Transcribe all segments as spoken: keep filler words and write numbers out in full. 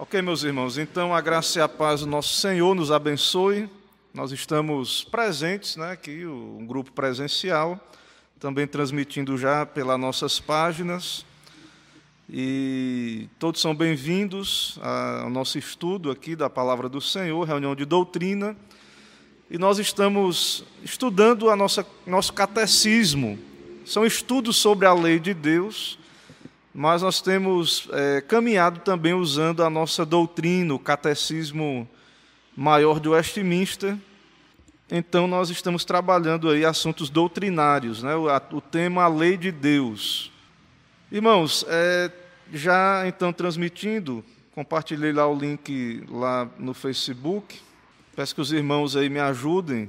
Ok, meus irmãos, então a graça e a paz do nosso Senhor nos abençoe. Nós estamos presentes, né, aqui, um grupo presencial, também transmitindo já pelas nossas páginas. E todos são bem-vindos ao nosso estudo aqui da Palavra do Senhor, reunião de doutrina. E nós estamos estudando a nossa, nosso catecismo. São estudos sobre a lei de Deus, mas nós temos é, caminhado também usando a nossa doutrina, o Catecismo Maior de Westminster. Então, nós estamos trabalhando aí assuntos doutrinários, né? o, a, o tema a lei de Deus. Irmãos, é, já então transmitindo, compartilhei lá o link lá no Facebook. Peço que os irmãos aí me ajudem,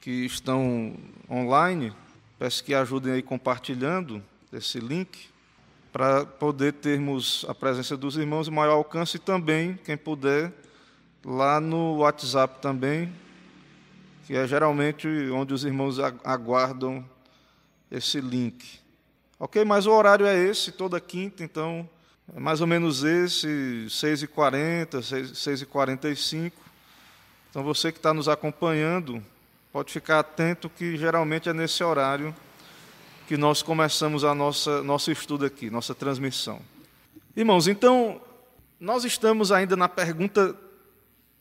que estão online. Peço que ajudem aí compartilhando esse link, para poder termos a presença dos irmãos e maior alcance, e também, quem puder, lá no WhatsApp também, que é geralmente onde os irmãos aguardam esse link. Ok? Mas o horário é esse, toda quinta, então, é mais ou menos esse, seis e quarenta, seis e quarenta e cinco. Então, você que está nos acompanhando, pode ficar atento que geralmente é nesse horário que nós começamos a nossa nosso estudo aqui, nossa transmissão. Irmãos, então, nós estamos ainda na pergunta,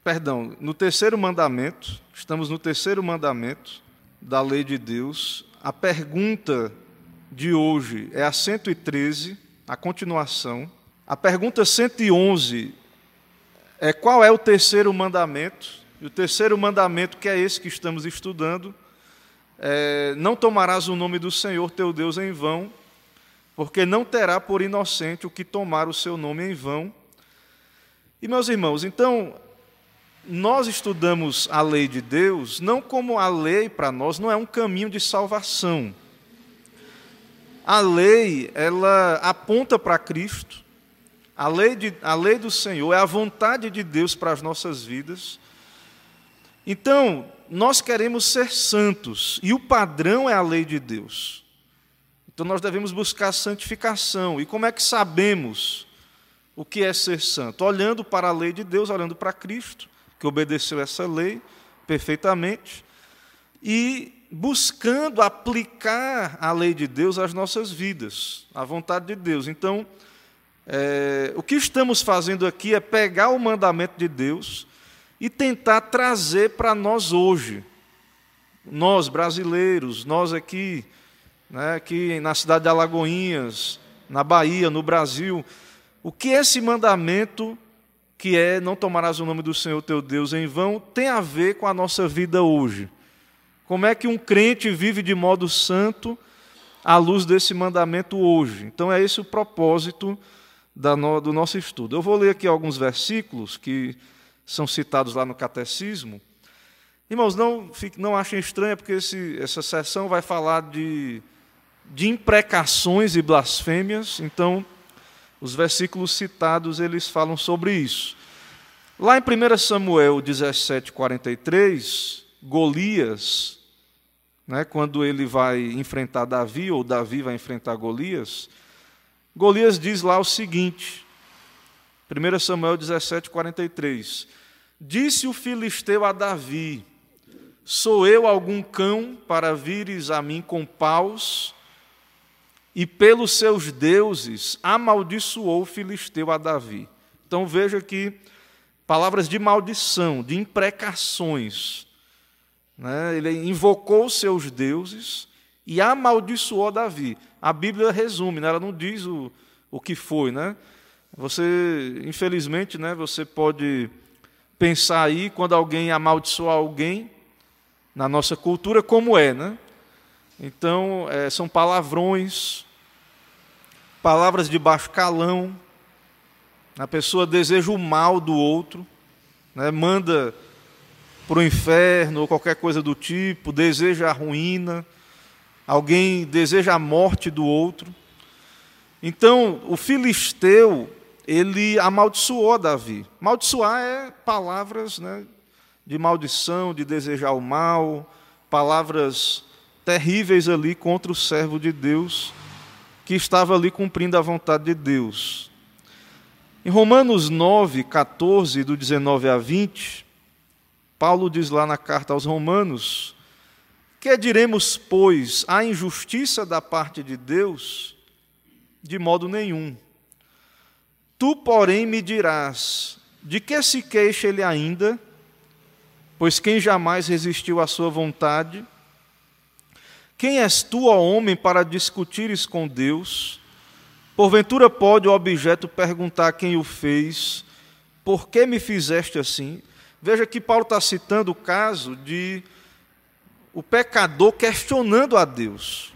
perdão, no terceiro mandamento, estamos no terceiro mandamento da lei de Deus. A pergunta de hoje é a cento e treze, a continuação. A pergunta cento e onze é: qual é o terceiro mandamento? E o terceiro mandamento, que é esse que estamos estudando, É, não tomarás o nome do Senhor teu Deus em vão, porque não terá por inocente o que tomar o seu nome em vão. E, meus irmãos, então, nós estudamos a lei de Deus não como a lei para nós, não é um caminho de salvação. A lei, ela aponta para Cristo, a lei, de, a lei do Senhor é a vontade de Deus para as nossas vidas. Então, nós queremos ser santos, e o padrão é a lei de Deus. Então, nós devemos buscar santificação. E como é que sabemos o que é ser santo? Olhando para a lei de Deus, olhando para Cristo, que obedeceu essa lei perfeitamente, e buscando aplicar a lei de Deus às nossas vidas, à vontade de Deus. Então, é, o que estamos fazendo aqui é pegar o mandamento de Deus e tentar trazer para nós hoje, nós brasileiros, nós aqui, né, aqui na cidade de Alagoinhas, na Bahia, no Brasil, o que esse mandamento, que é não tomarás o nome do Senhor teu Deus em vão, tem a ver com a nossa vida hoje. Como é que um crente vive de modo santo à luz desse mandamento hoje? Então é esse o propósito do nosso estudo. Eu vou ler aqui alguns versículos que são citados lá no Catecismo. Irmãos, não, não achem estranho, porque esse, essa sessão vai falar de, de imprecações e blasfêmias, então os versículos citados, eles falam sobre isso. Lá em primeiro Samuel dezessete, quarenta e três, Golias, né, quando ele vai enfrentar Davi, ou Davi vai enfrentar Golias, Golias diz lá o seguinte, primeiro Samuel dezessete, quarenta e três. Disse o filisteu a Davi: sou eu algum cão para vires a mim com paus? E pelos seus deuses amaldiçoou o filisteu a Davi. Então veja que palavras de maldição, de imprecações, né? Ele invocou os seus deuses e amaldiçoou Davi. A Bíblia resume, né? Ela não diz o, o que foi, né? Você, infelizmente, né, você pode pensar aí, quando alguém amaldiçoa alguém, na nossa cultura, como é, né? Então, é, são palavrões, palavras de baixo calão, a pessoa deseja o mal do outro, né, manda para o inferno ou qualquer coisa do tipo, deseja a ruína, alguém deseja a morte do outro. Então, o filisteu, ele amaldiçoou Davi. Amaldiçoar é palavras, né, de maldição, de desejar o mal, palavras terríveis ali contra o servo de Deus, que estava ali cumprindo a vontade de Deus. Em Romanos nove, quatorze, do dezenove a vinte, Paulo diz lá na carta aos Romanos: que diremos, pois, à injustiça da parte de Deus? De modo nenhum. Tu, porém, me dirás, de que se queixa ele ainda? Pois quem jamais resistiu à sua vontade? Quem és tu, ó homem, para discutires com Deus? Porventura pode o objeto perguntar quem o fez: por que me fizeste assim? Veja que Paulo está citando o caso de o pecador questionando a Deus.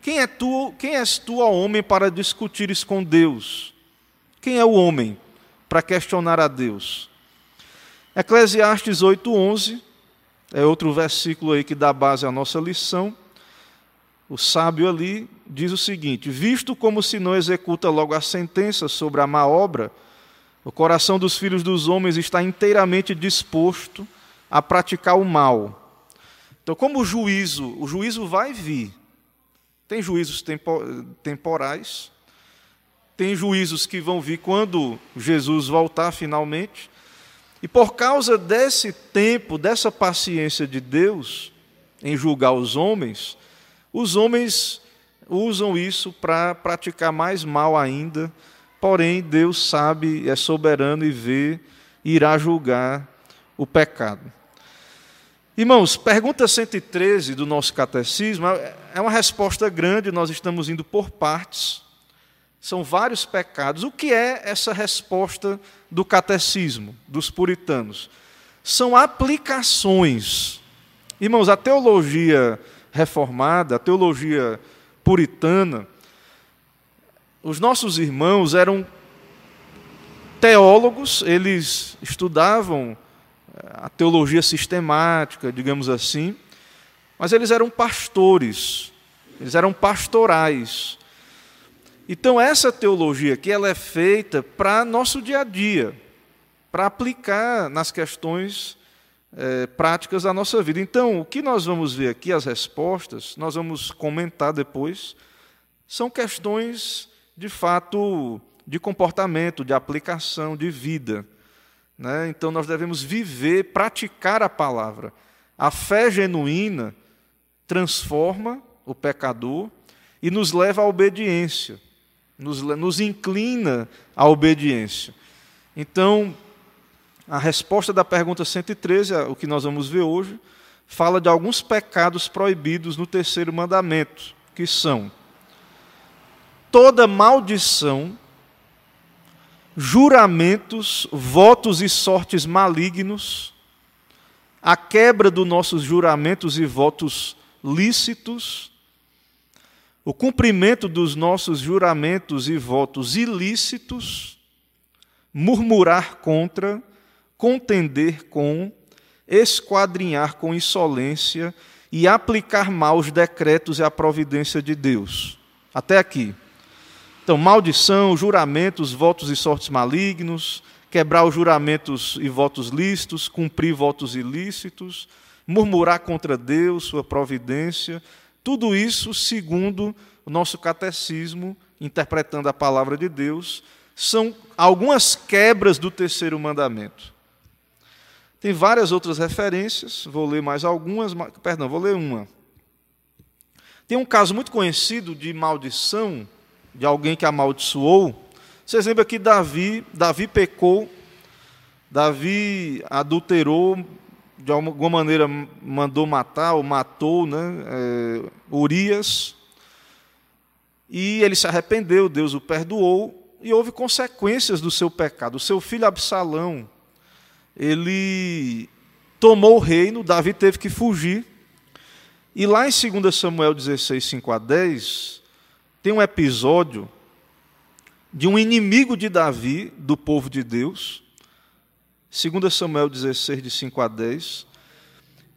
Quem, é tu, quem és tu, ó homem, para discutires com Deus? Quem é o homem para questionar a Deus? Eclesiastes oito, onze, é outro versículo aí que dá base à nossa lição. O sábio ali diz o seguinte: visto como se não executa logo a sentença sobre a má obra, o coração dos filhos dos homens está inteiramente disposto a praticar o mal. Então, como o juízo, o juízo vai vir. Tem juízos tempo, temporais, tem juízos que vão vir quando Jesus voltar finalmente, e por causa desse tempo, dessa paciência de Deus em julgar os homens, os homens usam isso para praticar mais mal ainda. Porém, Deus sabe, é soberano e vê, e irá julgar o pecado. Irmãos, pergunta cento e treze do nosso catecismo é uma resposta grande, nós estamos indo por partes. São vários pecados. O que é essa resposta do catecismo, dos puritanos? São aplicações. Irmãos, a teologia reformada, a teologia puritana, os nossos irmãos eram teólogos, eles estudavam a teologia sistemática, digamos assim, mas eles eram pastores, eles eram pastorais. Então, essa teologia aqui, ela é feita para nosso dia a dia, para aplicar nas questões é, práticas da nossa vida. Então, o que nós vamos ver aqui, as respostas, nós vamos comentar depois, são questões de fato, de comportamento, de aplicação, de vida. Né? Então, nós devemos viver, praticar a palavra. A fé genuína transforma o pecador e nos leva à obediência, nos, nos inclina à obediência. Então, a resposta da pergunta cento e treze, o que nós vamos ver hoje, fala de alguns pecados proibidos no terceiro mandamento, que são: toda maldição, juramentos, votos e sortes malignos, a quebra dos nossos juramentos e votos lícitos, o cumprimento dos nossos juramentos e votos ilícitos, murmurar contra, contender com, esquadrinhar com insolência e aplicar mal os decretos e a providência de Deus. Até aqui. Então, maldição, juramentos, votos e sortes malignos, quebrar os juramentos e votos lícitos, cumprir votos ilícitos, murmurar contra Deus, sua providência, tudo isso, segundo o nosso catecismo, interpretando a palavra de Deus, são algumas quebras do terceiro mandamento. Tem várias outras referências, vou ler mais algumas, perdão, vou ler uma. Tem um caso muito conhecido de maldição, de alguém que amaldiçoou. Vocês lembram que Davi, Davi pecou, Davi adulterou, de alguma maneira mandou matar ou matou, né, é, Urias, e ele se arrependeu, Deus o perdoou, e houve consequências do seu pecado. O seu filho Absalão, ele tomou o reino, Davi teve que fugir, e lá em dois Samuel dezesseis, cinco a dez... tem um episódio de um inimigo de Davi, do povo de Deus, dois Samuel dezesseis, de cinco a dez,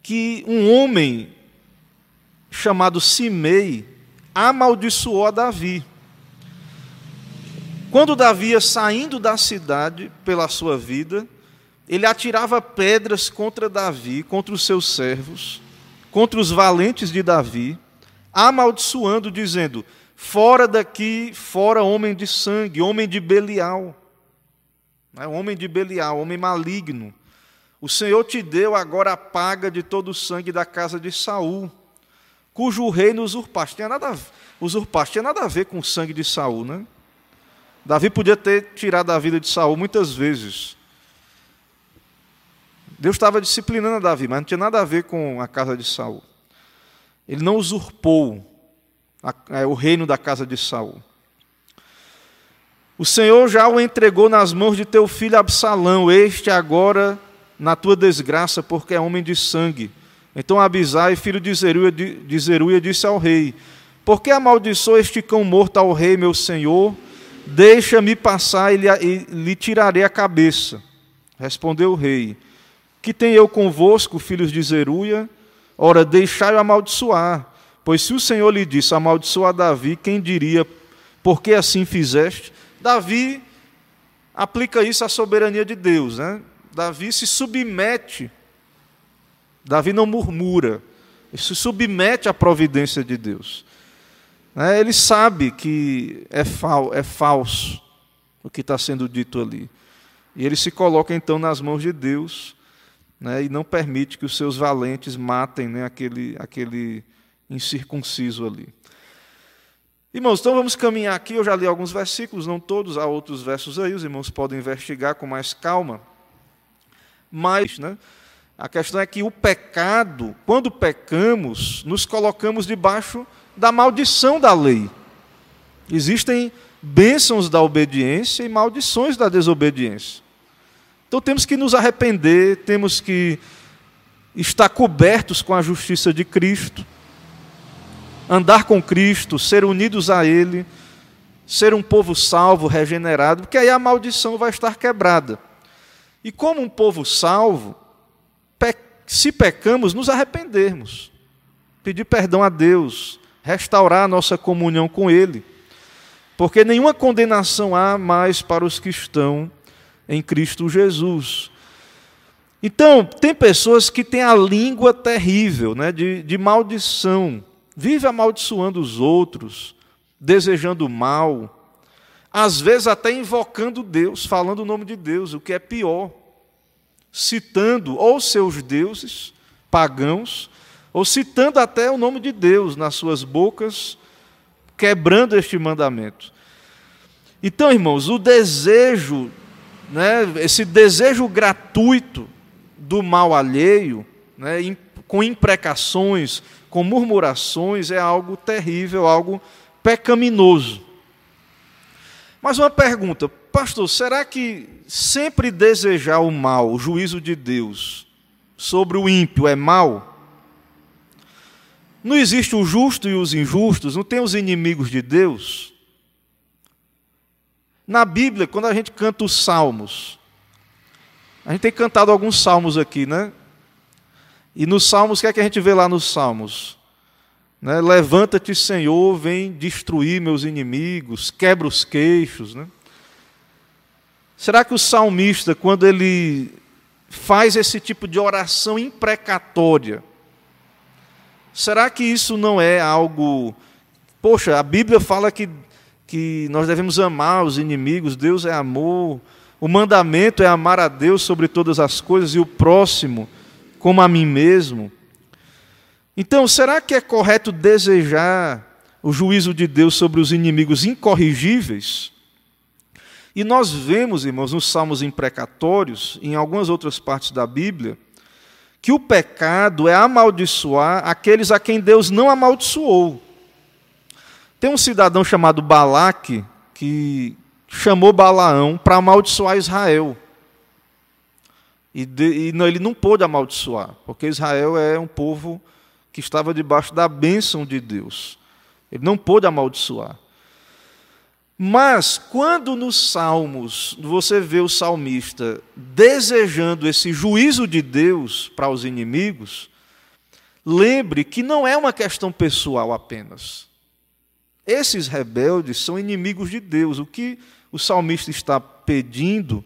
que um homem chamado Simei amaldiçoou a Davi. Quando Davi ia saindo da cidade pela sua vida, ele atirava pedras contra Davi, contra os seus servos, contra os valentes de Davi, amaldiçoando, dizendo: fora daqui, fora homem de sangue, homem de Belial. o homem de Belial, o homem maligno. O Senhor te deu agora a paga de todo o sangue da casa de Saul, cujo reino usurpaste. Tinha nada a ver, usurpaste, tinha nada a ver com o sangue de Saul, né? Davi podia ter tirado a vida de Saul muitas vezes. Deus estava disciplinando a Davi, mas não tinha nada a ver com a casa de Saul. Ele não usurpou a, é, o reino da casa de Saul. O Senhor já o entregou nas mãos de teu filho Absalão, este agora na tua desgraça, porque é homem de sangue. Então Abisai, filho de Zeruia, de, de Zeruia, disse ao rei: por que amaldiçoa este cão morto ao rei, meu senhor? Deixa-me passar e lhe, e lhe tirarei a cabeça. Respondeu o rei: que tenho eu convosco, filhos de Zeruia? Ora, deixai-o amaldiçoar. Pois se o Senhor lhe disse: amaldiçoa Davi, quem diria: por que assim fizeste? Davi aplica isso à soberania de Deus, né? Davi se submete, Davi não murmura, ele se submete à providência de Deus. Ele sabe que é falso o que está sendo dito ali. E ele se coloca então nas mãos de Deus, né, e não permite que os seus valentes matem, né, aquele, aquele incircunciso ali. Irmãos, então vamos caminhar aqui, eu já li alguns versículos, não todos, há outros versos aí, os irmãos podem investigar com mais calma. Mas, né, a questão é que o pecado, quando pecamos, nos colocamos debaixo da maldição da lei. Existem bênçãos da obediência e maldições da desobediência. Então temos que nos arrepender, temos que estar cobertos com a justiça de Cristo, andar com Cristo, ser unidos a Ele, ser um povo salvo, regenerado, porque aí a maldição vai estar quebrada. E como um povo salvo, se pecamos, nos arrependermos, pedir perdão a Deus, restaurar a nossa comunhão com Ele, porque nenhuma condenação há mais para os que estão em Cristo Jesus. Então, tem pessoas que têm a língua terrível, né, de, de maldição, vive amaldiçoando os outros, desejando o mal, às vezes até invocando Deus, falando o nome de Deus, o que é pior, citando ou seus deuses pagãos, ou citando até o nome de Deus nas suas bocas, quebrando este mandamento. Então, irmãos, o desejo, né, esse desejo gratuito do mal alheio, né, com imprecações, com murmurações, é algo terrível, algo pecaminoso. Mas uma pergunta: pastor, será que sempre desejar o mal, o juízo de Deus sobre o ímpio, é mal? Não existe o justo e os injustos? Não tem os inimigos de Deus? Na Bíblia, quando a gente canta os salmos, a gente tem cantado alguns salmos aqui, né? E nos Salmos, o que é que a gente vê lá nos Salmos? Né? Levanta-te, Senhor, vem destruir meus inimigos, quebra os queixos, né? Será que o salmista, quando ele faz esse tipo de oração imprecatória, será que isso não é algo... Poxa, a Bíblia fala que, que nós devemos amar os inimigos, Deus é amor, o mandamento é amar a Deus sobre todas as coisas e o próximo como a mim mesmo. Então, será que é correto desejar o juízo de Deus sobre os inimigos incorrigíveis? E nós vemos, irmãos, nos salmos imprecatórios, em algumas outras partes da Bíblia, que o pecado é amaldiçoar aqueles a quem Deus não amaldiçoou. Tem um cidadão chamado Balaque, que chamou Balaão para amaldiçoar Israel. E, de, e não, ele não pôde amaldiçoar, porque Israel é um povo que estava debaixo da bênção de Deus. Ele não pôde amaldiçoar. Mas, quando nos Salmos você vê o salmista desejando esse juízo de Deus para os inimigos, lembre que não é uma questão pessoal apenas. Esses rebeldes são inimigos de Deus. O que o salmista está pedindo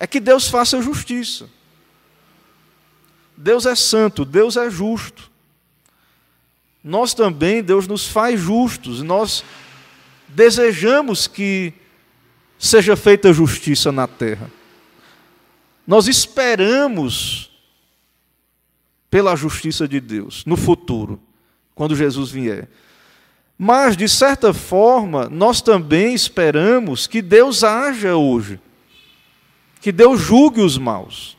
é que Deus faça justiça. Deus é santo, Deus é justo. Nós também, Deus nos faz justos. Nós desejamos que seja feita justiça na terra. Nós esperamos pela justiça de Deus no futuro, quando Jesus vier. Mas, de certa forma, nós também esperamos que Deus haja hoje, que Deus julgue os maus.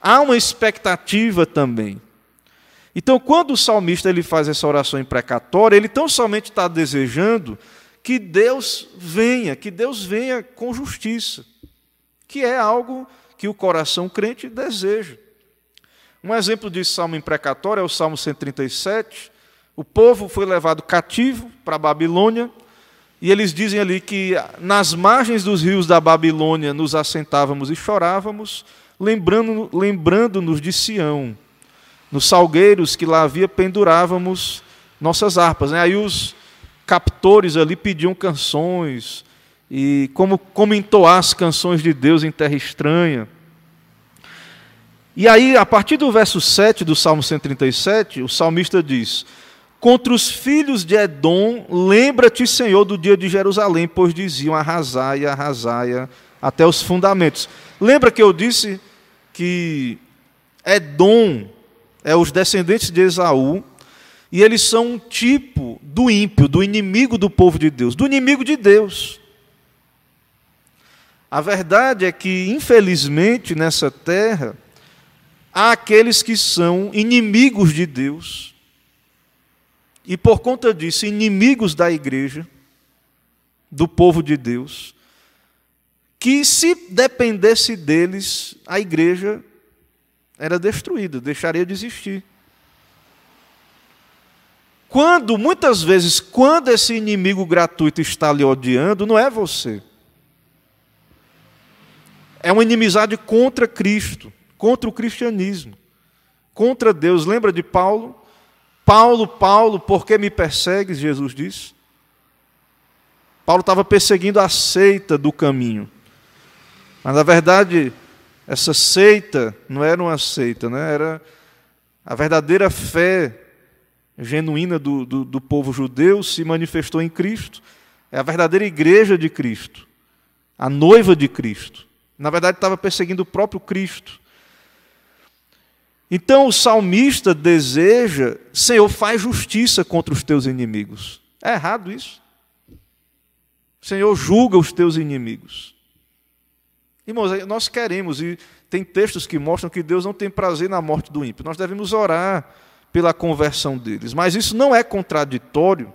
Há uma expectativa também. Então, quando o salmista ele faz essa oração imprecatória, ele tão somente está desejando que Deus venha, que Deus venha com justiça, que é algo que o coração crente deseja. Um exemplo de salmo imprecatório é o Salmo cento e trinta e sete. O povo foi levado cativo para a Babilônia, e eles dizem ali que nas margens dos rios da Babilônia nos assentávamos e chorávamos, lembrando, lembrando-nos de Sião. Nos salgueiros que lá havia pendurávamos nossas harpas. Aí os captores ali pediam canções, e como, como entoar as canções de Deus em terra estranha. E aí, a partir do verso sete do Salmo cento e trinta e sete, o salmista diz: contra os filhos de Edom, lembra-te, Senhor, do dia de Jerusalém, pois diziam: arrasai, arrasai, até os fundamentos. Lembra que eu disse que Edom é os descendentes de Esaú, e eles são um tipo do ímpio, do inimigo do povo de Deus, do inimigo de Deus. A verdade é que, infelizmente, nessa terra, há aqueles que são inimigos de Deus, e por conta disso, inimigos da igreja, do povo de Deus, que se dependesse deles, a igreja era destruída, deixaria de existir. Quando, muitas vezes, quando esse inimigo gratuito está lhe odiando, não é você. É uma inimizade contra Cristo, contra o cristianismo, contra Deus. Lembra de Paulo? Paulo, Paulo, por que me persegues? Jesus disse. Paulo estava perseguindo a seita do caminho. Mas, na verdade, essa seita não era uma seita, né? Era a verdadeira fé genuína do, do, do povo judeu, se manifestou em Cristo. É a verdadeira igreja de Cristo, a noiva de Cristo. Na verdade, estava perseguindo o próprio Cristo. Então, o salmista deseja: Senhor, faz justiça contra os teus inimigos. É errado isso? Senhor, julga os teus inimigos. Irmãos, nós queremos, e tem textos que mostram que Deus não tem prazer na morte do ímpio. Nós devemos orar pela conversão deles. Mas isso não é contraditório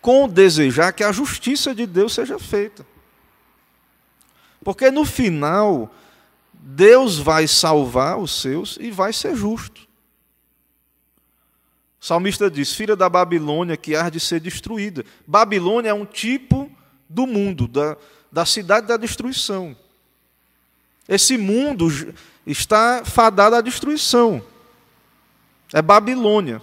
com desejar que a justiça de Deus seja feita. Porque, no final, Deus vai salvar os seus e vai ser justo. O salmista diz: filha da Babilônia, que há de ser destruída. Babilônia é um tipo do mundo, da da cidade da destruição. Esse mundo está fadado à destruição. É Babilônia.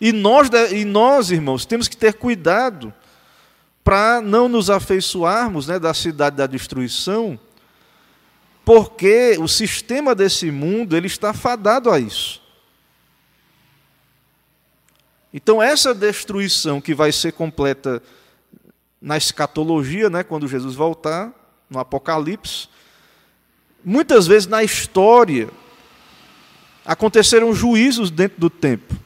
E nós, e nós, irmãos, temos que ter cuidado para não nos afeiçoarmos, né, da cidade da destruição, porque o sistema desse mundo ele está fadado a isso. Então, essa destruição que vai ser completa na escatologia, né, quando Jesus voltar, no Apocalipse, muitas vezes na história aconteceram juízos dentro do tempo.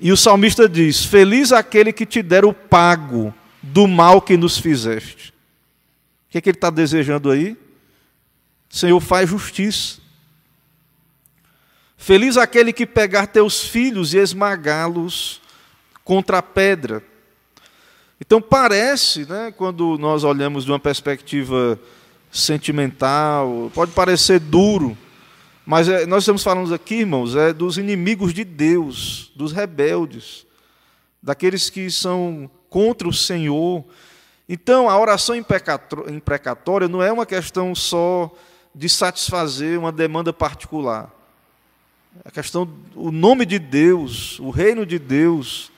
E o salmista diz: feliz aquele que te der o pago do mal que nos fizeste. O que é que ele está desejando aí? Senhor, faz justiça. Feliz aquele que pegar teus filhos e esmagá-los contra a pedra. Então, parece, né, quando nós olhamos de uma perspectiva sentimental, pode parecer duro, mas é, nós estamos falando aqui, irmãos, é dos inimigos de Deus, dos rebeldes, daqueles que são contra o Senhor. Então, a oração imprecatória não é uma questão só de satisfazer uma demanda particular. A questão, o nome de Deus, o reino de Deus,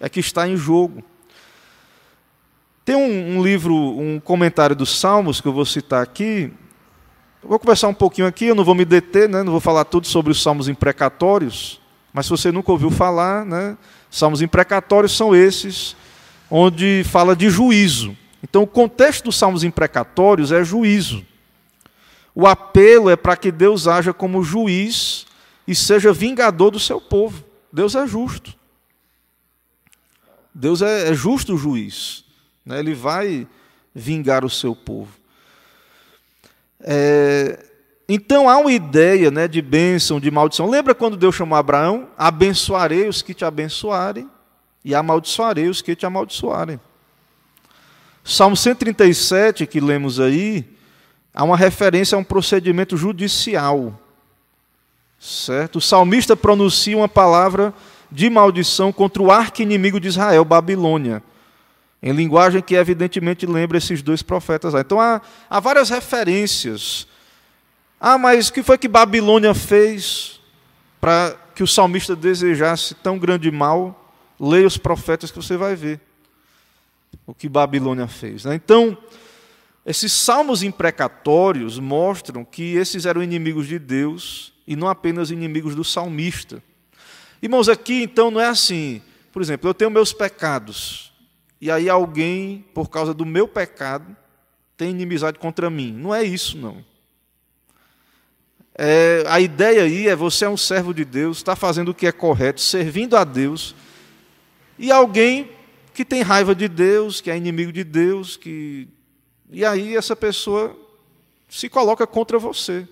é que está em jogo. Tem um, um livro, um comentário dos Salmos que eu vou citar aqui. Eu vou conversar um pouquinho aqui, eu não vou me deter, né? Não vou falar tudo sobre os Salmos imprecatórios, mas se você nunca ouviu falar, né? Salmos imprecatórios são esses, onde fala de juízo. Então, o contexto dos salmos imprecatórios é juízo. O apelo é para que Deus haja como juiz e seja vingador do seu povo. Deus é justo. Deus é justo juiz, né? Ele vai vingar o seu povo. É... Então, há uma ideia, né, de bênção, de maldição. Lembra quando Deus chamou Abraão? Abençoarei os que te abençoarem e amaldiçoarei os que te amaldiçoarem. Salmo cento e trinta e sete, que lemos aí, há uma referência a um procedimento judicial. Certo? O salmista pronuncia uma palavra de maldição contra o arqui-inimigo de Israel, Babilônia, em linguagem que evidentemente lembra esses dois profetas lá. Então, há, há várias referências. Ah, mas o que foi que Babilônia fez para que o salmista desejasse tão grande mal? Leia os profetas que você vai ver o que Babilônia fez. Então, esses salmos imprecatórios mostram que esses eram inimigos de Deus e não apenas inimigos do salmista. Irmãos, aqui então não é assim. Por exemplo, eu tenho meus pecados e aí alguém, por causa do meu pecado, tem inimizade contra mim. Não é isso, não. É, a ideia aí é você é um servo de Deus, está fazendo o que é correto, servindo a Deus, e alguém que tem raiva de Deus, que é inimigo de Deus, que... e aí essa pessoa se coloca contra você.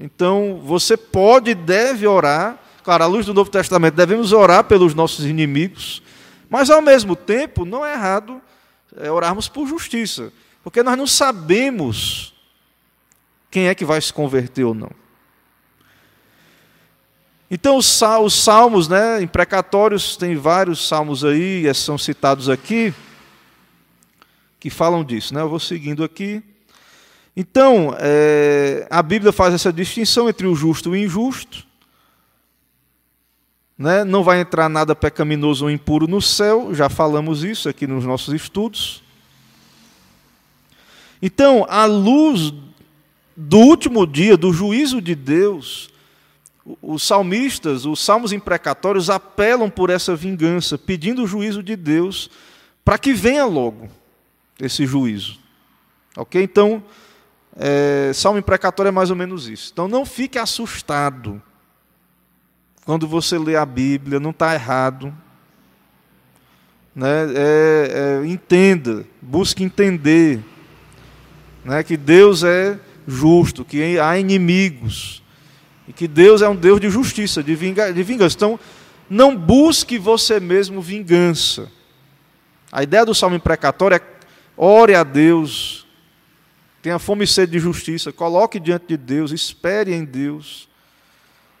Então, você pode e deve orar, claro, à luz do Novo Testamento, devemos orar pelos nossos inimigos, mas, ao mesmo tempo, não é errado orarmos por justiça, porque nós não sabemos quem é que vai se converter ou não. Então, os salmos, né, imprecatórios, tem vários salmos aí, são citados aqui, que falam disso, né? Eu vou seguindo aqui. Então, é, a Bíblia faz essa distinção entre o justo e o injusto, né? Não vai entrar nada pecaminoso ou impuro no céu, já falamos isso aqui nos nossos estudos. Então, à luz do último dia, do juízo de Deus, os salmistas, os salmos imprecatórios apelam por essa vingança, pedindo o juízo de Deus para que venha logo esse juízo. Ok? Então, é, salmo imprecatório é mais ou menos isso. Então, não fique assustado quando você lê a Bíblia, não está errado. Né? É, é, entenda, busque entender, né, que Deus é justo, que há inimigos, e que Deus é um Deus de justiça, de vingança. Então, não busque você mesmo vingança. A ideia do salmo imprecatório é: ore a Deus, tenha fome e sede de justiça, coloque diante de Deus, espere em Deus,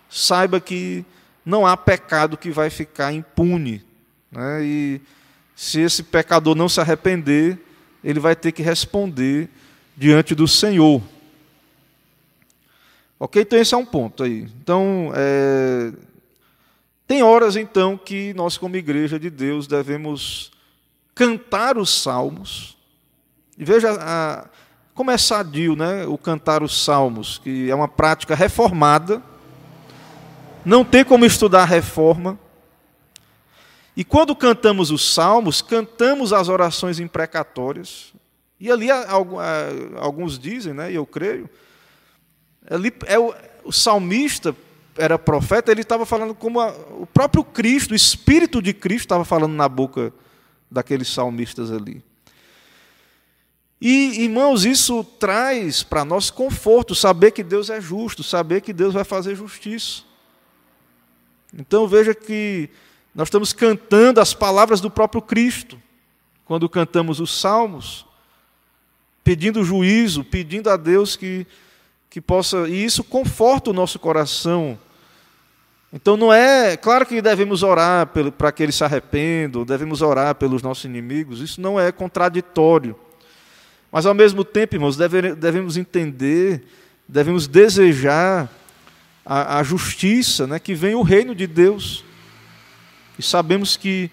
saiba que não há pecado que vai ficar impune, né? E se esse pecador não se arrepender, ele vai ter que responder diante do Senhor. Ok? Então, esse é um ponto aí. Então, é... tem horas, então, que nós, como Igreja de Deus, devemos cantar os salmos. E veja a... como é sadio, né, o cantar os salmos, que é uma prática reformada. Não tem como estudar a reforma. E quando cantamos os salmos, cantamos as orações imprecatórias. E ali, alguns dizem, né, e eu creio, ali, é o, o salmista era profeta, ele estava falando como a, o próprio Cristo, o Espírito de Cristo estava falando na boca daqueles salmistas ali. E, irmãos, isso traz para nós conforto, saber que Deus é justo, saber que Deus vai fazer justiça. Então, veja que nós estamos cantando as palavras do próprio Cristo, quando cantamos os salmos, pedindo juízo, pedindo a Deus que... que possa, e isso conforta o nosso coração. Então, não é, claro que devemos orar pelo, para que eles se arrependam, devemos orar pelos nossos inimigos, isso não é contraditório. Mas, ao mesmo tempo, irmãos, deve, devemos entender, devemos desejar a, a justiça, né, que vem o reino de Deus. E sabemos que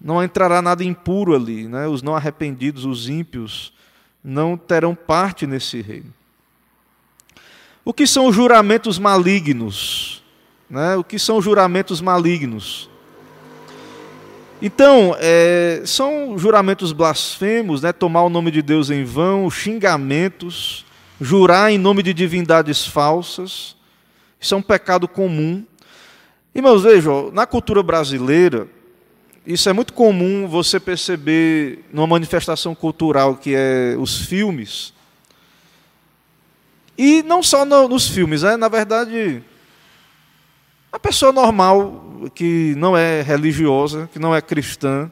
não entrará nada impuro ali, né? Os não arrependidos, os ímpios, não terão parte nesse reino. O que são os juramentos malignos? Né? O que são os juramentos malignos? Então, é, são juramentos blasfemos, né? Tomar o nome de Deus em vão, xingamentos, jurar em nome de divindades falsas. Isso é um pecado comum. Irmãos, vejam, na cultura brasileira, isso é muito comum você perceber numa manifestação cultural que é os filmes. E não só no, nos filmes, né? Na verdade, a pessoa normal, que não é religiosa, que não é cristã,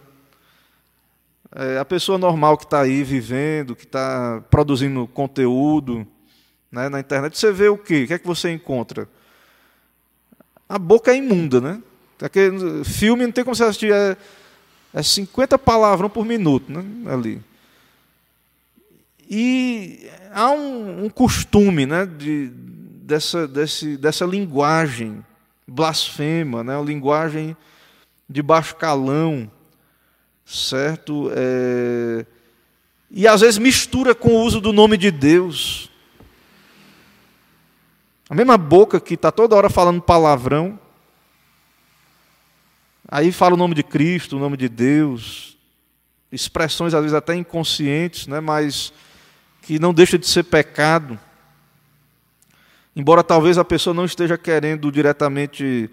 é a pessoa normal que está aí vivendo, que está produzindo conteúdo, né, na internet, você vê o quê? O que é que você encontra? A boca é imunda, né? Aquele filme não tem como você assistir, é, é cinquenta palavrão por minuto, né, ali. E há um, um costume, né, de, dessa, desse, dessa linguagem blasfema, né, uma linguagem de baixo calão, certo? É... E às vezes mistura com o uso do nome de Deus. A mesma boca que está toda hora falando palavrão, aí fala o nome de Cristo, o nome de Deus, expressões às vezes até inconscientes, né, mas que não deixa de ser pecado. Embora talvez a pessoa não esteja querendo diretamente,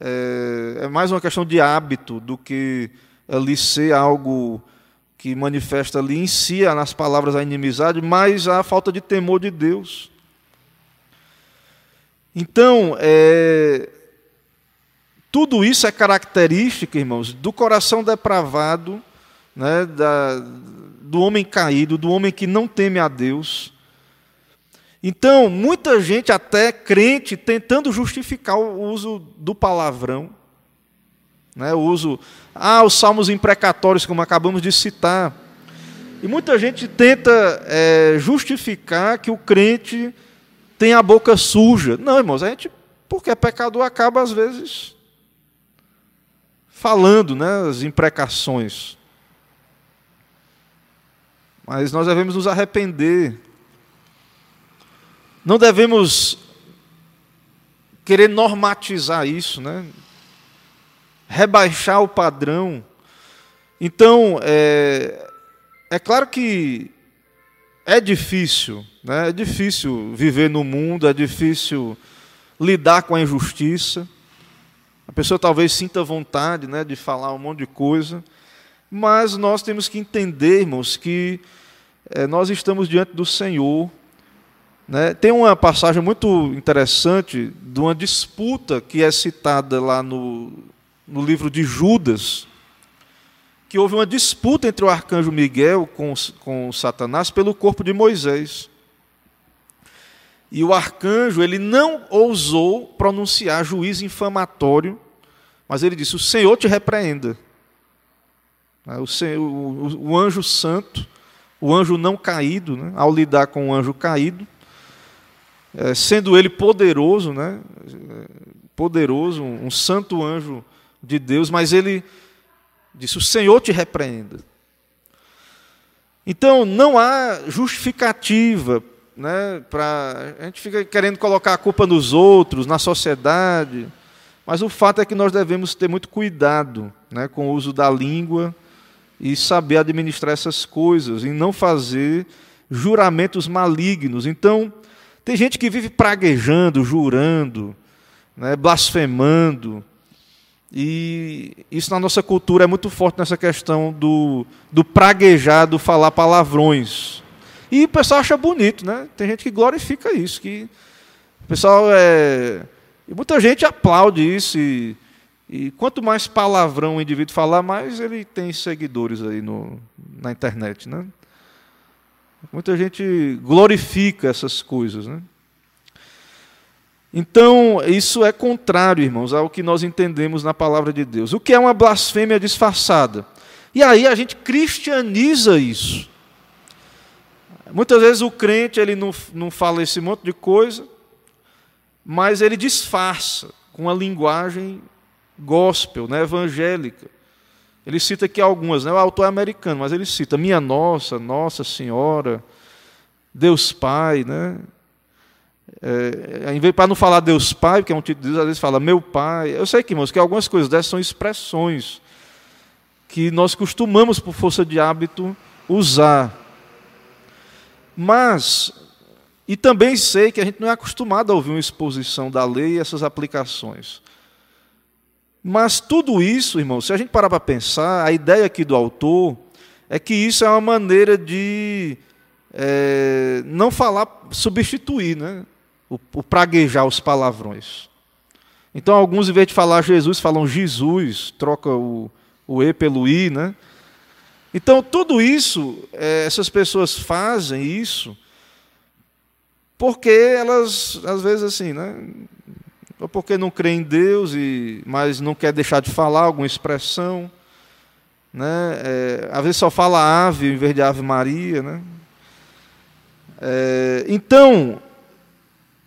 é, é mais uma questão de hábito do que ali ser algo que manifesta ali em si, nas palavras, a inimizade, mas a falta de temor de Deus. Então, é, tudo isso é característica, irmãos, do coração depravado, né, da, do homem caído, do homem que não teme a Deus. Então, muita gente, até crente, tentando justificar o uso do palavrão, né? O uso, ah, os salmos imprecatórios, como acabamos de citar. E muita gente tenta é, justificar que o crente tem a boca suja. Não, irmãos, a gente, porque é pecador, acaba, às vezes, falando, né, as imprecações. Mas nós devemos nos arrepender. Não devemos querer normatizar isso, né? Rebaixar o padrão. Então, é, é claro que é difícil, né? É difícil viver no mundo, é difícil lidar com a injustiça. A pessoa talvez sinta vontade, né, de falar um monte de coisa, mas nós temos que entender, irmãos, que é, nós estamos diante do Senhor. Né? Tem uma passagem muito interessante de uma disputa que é citada lá no, no livro de Judas, que houve uma disputa entre o arcanjo Miguel com, com Satanás pelo corpo de Moisés. E o arcanjo, ele não ousou pronunciar juízo infamatório, mas ele disse, o Senhor te repreenda. O, Senhor, o, o anjo santo, o anjo não caído, né? Ao lidar com o anjo caído, É, sendo ele poderoso, né? Poderoso, um, um santo anjo de Deus, mas ele disse, o Senhor te repreenda. Então, não há justificativa, né, pra... a gente fica querendo colocar a culpa nos outros, na sociedade, mas o fato é que nós devemos ter muito cuidado, né, com o uso da língua e saber administrar essas coisas, e não fazer juramentos malignos. Então, tem gente que vive praguejando, jurando, né, blasfemando. E isso na nossa cultura é muito forte, nessa questão do, do praguejar, do falar palavrões. E o pessoal acha bonito, né? Tem gente que glorifica isso. Que o pessoal é... E muita gente aplaude isso. E, e quanto mais palavrão o indivíduo falar, mais ele tem seguidores aí no, na internet, né? Muita gente glorifica essas coisas, né? Então, isso é contrário, irmãos, ao que nós entendemos na palavra de Deus. O que é uma blasfêmia disfarçada? E aí a gente cristianiza isso. Muitas vezes o crente, ele não, não fala esse monte de coisa, mas ele disfarça com a linguagem gospel, né, evangélica. Ele cita aqui algumas, né? O autor é americano, mas ele cita Minha Nossa, Nossa Senhora, Deus Pai, né? É, em vez, para não falar Deus Pai, porque é um título de Deus, às vezes fala Meu Pai. Eu sei que, irmãos, que algumas coisas dessas são expressões que nós costumamos, por força de hábito, usar. Mas, e também sei que a gente não é acostumado a ouvir uma exposição da lei e essas aplicações. Mas tudo isso, irmão, se a gente parar para pensar, a ideia aqui do autor é que isso é uma maneira de é, não falar, substituir, né, o, o praguejar, os palavrões. Então, alguns, em vez de falar Jesus, falam Jesus, troca o, o E pelo I, né? Então, tudo isso, é, essas pessoas fazem isso porque elas, às vezes, assim, né? Ou porque não crê em Deus, e, mas não quer deixar de falar alguma expressão. Né? É, às vezes só fala ave em vez de Ave Maria. Né? É, então,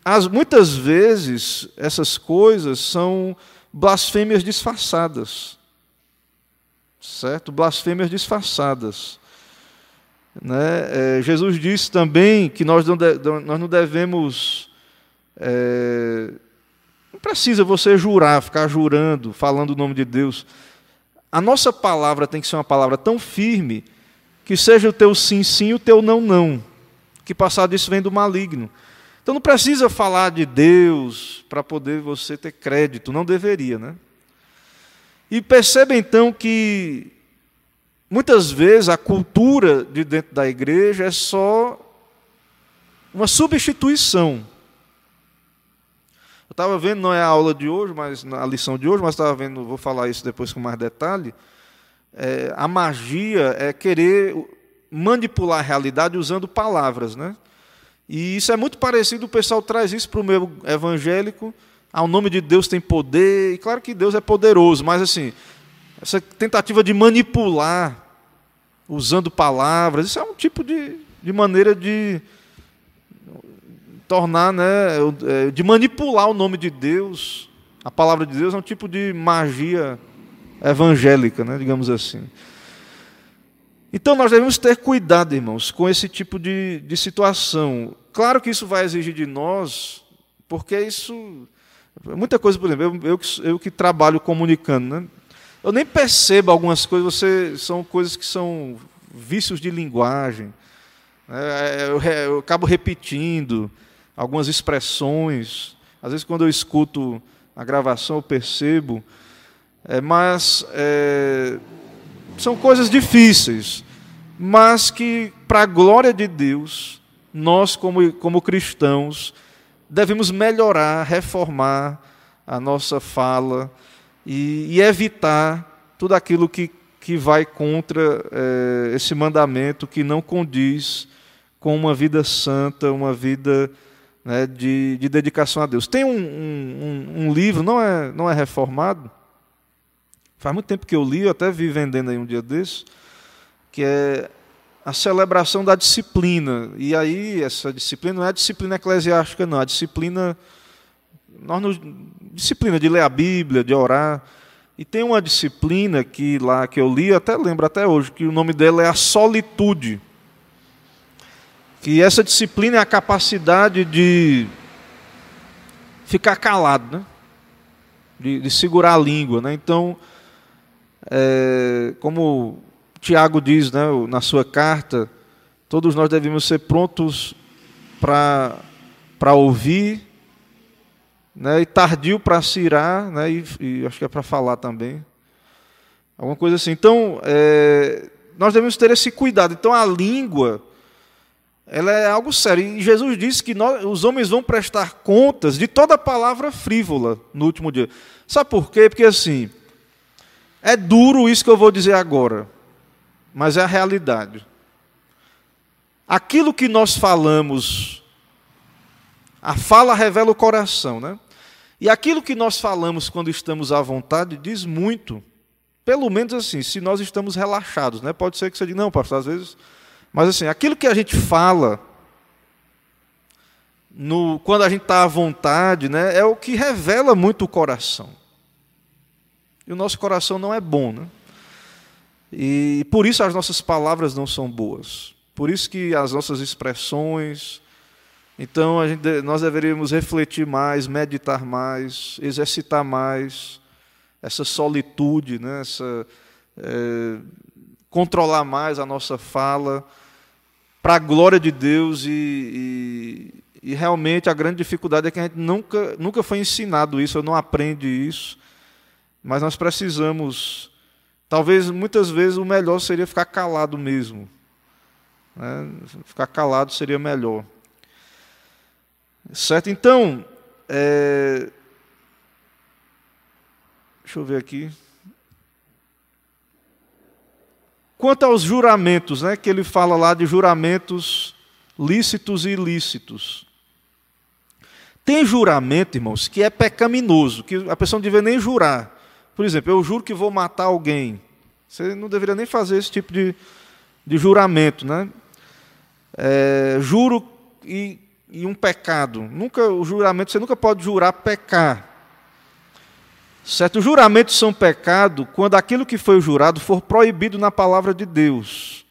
as, muitas vezes, essas coisas são blasfêmias disfarçadas. Certo? Blasfêmias disfarçadas. Né? É, Jesus disse também que nós não, de, nós não devemos... É, não precisa você jurar, ficar jurando, falando o nome de Deus. A nossa palavra tem que ser uma palavra tão firme que seja o teu sim, sim e o teu não, não. Que passado isso vem do maligno. Então não precisa falar de Deus para poder você ter crédito. Não deveria, né? E perceba então que muitas vezes a cultura de dentro da igreja é só uma substituição. Eu estava vendo, não é a aula de hoje, mas a lição de hoje, mas estava vendo, vou falar isso depois com mais detalhe, é, a magia é querer manipular a realidade usando palavras. Né? E isso é muito parecido, o pessoal traz isso para o meio evangélico, ah, o nome de Deus tem poder, e claro que Deus é poderoso, mas assim, essa tentativa de manipular usando palavras, isso é um tipo de, de maneira de... tornar, né, de manipular o nome de Deus, a palavra de Deus é um tipo de magia evangélica, né, digamos assim. Então nós devemos ter cuidado, irmãos, com esse tipo de, de situação. Claro que isso vai exigir de nós, porque isso... Muita coisa, por exemplo, eu, eu, eu que trabalho comunicando, né, eu nem percebo algumas coisas, você, são coisas que são vícios de linguagem. Eu, eu acabo repetindo algumas expressões, às vezes quando eu escuto a gravação eu percebo, é, mas é, são coisas difíceis, mas que, para a glória de Deus, nós como, como cristãos devemos melhorar, reformar a nossa fala e, e evitar tudo aquilo que, que vai contra é, esse mandamento, que não condiz com uma vida santa, uma vida, né, de, de dedicação a Deus. Tem um, um, um livro, não é, não é reformado, faz muito tempo que eu li, eu até vi vendendo aí um dia desses, que é a celebração da disciplina. E aí essa disciplina não é a disciplina eclesiástica, não, é a disciplina, nós nos, disciplina de ler a Bíblia, de orar. E tem uma disciplina que, lá, que eu li, até lembro até hoje, que o nome dela é a solitude. Que essa disciplina é a capacidade de ficar calado, né? de, de segurar a língua. Né? Então, é, como Tiago diz, né, na sua carta, todos nós devemos ser prontos para para ouvir, né, e tardio para se irar, né, e, e acho que é para falar também, alguma coisa assim. Então, é, nós devemos ter esse cuidado. Então, a língua, ela é algo sério. E Jesus disse que nós, os homens vão prestar contas de toda palavra frívola no último dia. Sabe por quê? Porque, assim, é duro isso que eu vou dizer agora, mas é a realidade. Aquilo que nós falamos, a fala revela o coração, né? E aquilo que nós falamos quando estamos à vontade diz muito, pelo menos assim, se nós estamos relaxados. Né? Pode ser que você diga, não, pastor, às vezes... Mas assim, aquilo que a gente fala, no, quando a gente está à vontade, né, é o que revela muito o coração. E o nosso coração não é bom. Né? E por isso as nossas palavras não são boas. Por isso que as nossas expressões... Então, a gente, nós deveríamos refletir mais, meditar mais, exercitar mais essa solitude, né? essa, é, controlar mais a nossa fala para a glória de Deus. E, e, e, realmente, a grande dificuldade é que a gente nunca, nunca foi ensinado isso, não aprende isso. Mas nós precisamos... Talvez, muitas vezes, o melhor seria ficar calado mesmo. Né? Ficar calado seria melhor. Certo? Então, é... deixa eu ver aqui. Quanto aos juramentos, né, que ele fala lá de juramentos lícitos e ilícitos. Tem juramento, irmãos, que é pecaminoso, que a pessoa não deveria nem jurar. Por exemplo, eu juro que vou matar alguém. Você não deveria nem fazer esse tipo de, de juramento, né? É, juro e, e um pecado. Nunca, o juramento, você nunca pode jurar pecar. Certo? Os juramentos são pecado quando aquilo que foi jurado for proibido na palavra de Deus.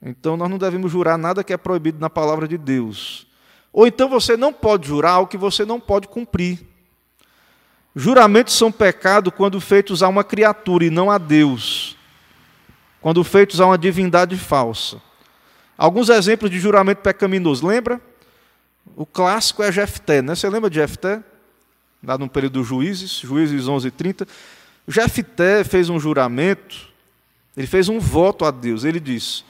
Então, nós não devemos jurar nada que é proibido na palavra de Deus. Ou então você não pode jurar algo que você não pode cumprir. Juramentos são pecado quando feitos a uma criatura e não a Deus, quando feitos a uma divindade falsa. Alguns exemplos de juramento pecaminoso, lembra? O clássico é Jefté, né? Você lembra de Jefté? Lá no período dos Juízes, Juízes onze e trinta. Jefté fez um juramento, ele fez um voto a Deus. Ele disse: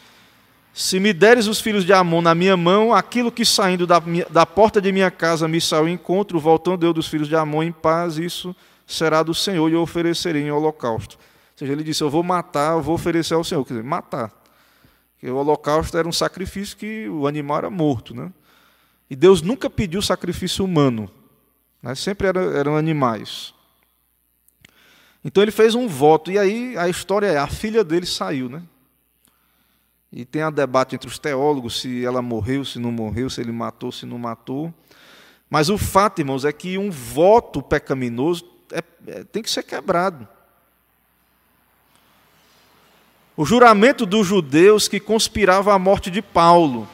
se me deres os filhos de Amon na minha mão, aquilo que saindo da, minha, da porta de minha casa me saiu ao encontro, voltando eu dos filhos de Amon em paz, isso será do Senhor e eu oferecerei em holocausto. Ou seja, ele disse: eu vou matar, eu vou oferecer ao Senhor. Quer dizer, matar. Porque o holocausto era um sacrifício que o animal era morto, né? E Deus nunca pediu sacrifício humano, né? Sempre era, eram animais. Então ele fez um voto. E aí a história é: a filha dele saiu, né? E tem um debate entre os teólogos se ela morreu, se não morreu, se ele matou, se não matou. Mas o fato, irmãos, é que um voto pecaminoso é, é, tem que ser quebrado. O juramento dos judeus que conspirava a morte de Paulo.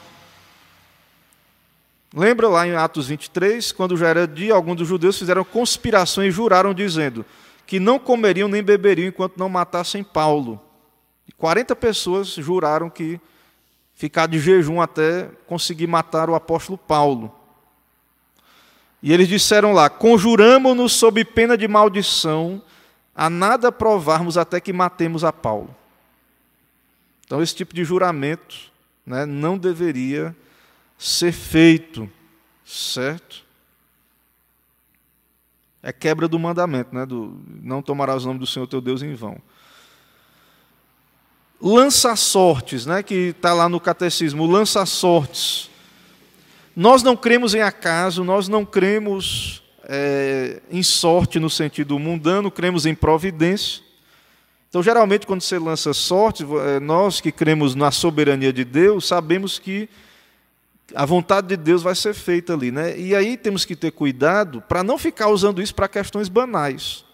Lembra lá em Atos vinte e três, quando já era dia, alguns dos judeus fizeram conspiração e juraram dizendo que não comeriam nem beberiam enquanto não matassem Paulo. quarenta pessoas juraram que ficar de jejum até conseguir matar o apóstolo Paulo. E eles disseram lá: conjuramo-nos sob pena de maldição a nada provarmos até que matemos a Paulo. Então esse tipo de juramento, né, não deveria ser feito, certo? É quebra do mandamento, né, do não tomarás o nome do Senhor teu Deus em vão. Lança-sortes, né, que está lá no Catecismo, lança-sortes. Nós não cremos em acaso, nós não cremos é, em sorte no sentido mundano, cremos em providência. Então, geralmente, quando você lança sorte, nós que cremos na soberania de Deus, sabemos que a vontade de Deus vai ser feita ali, né? E aí temos que ter cuidado para não ficar usando isso para questões banais.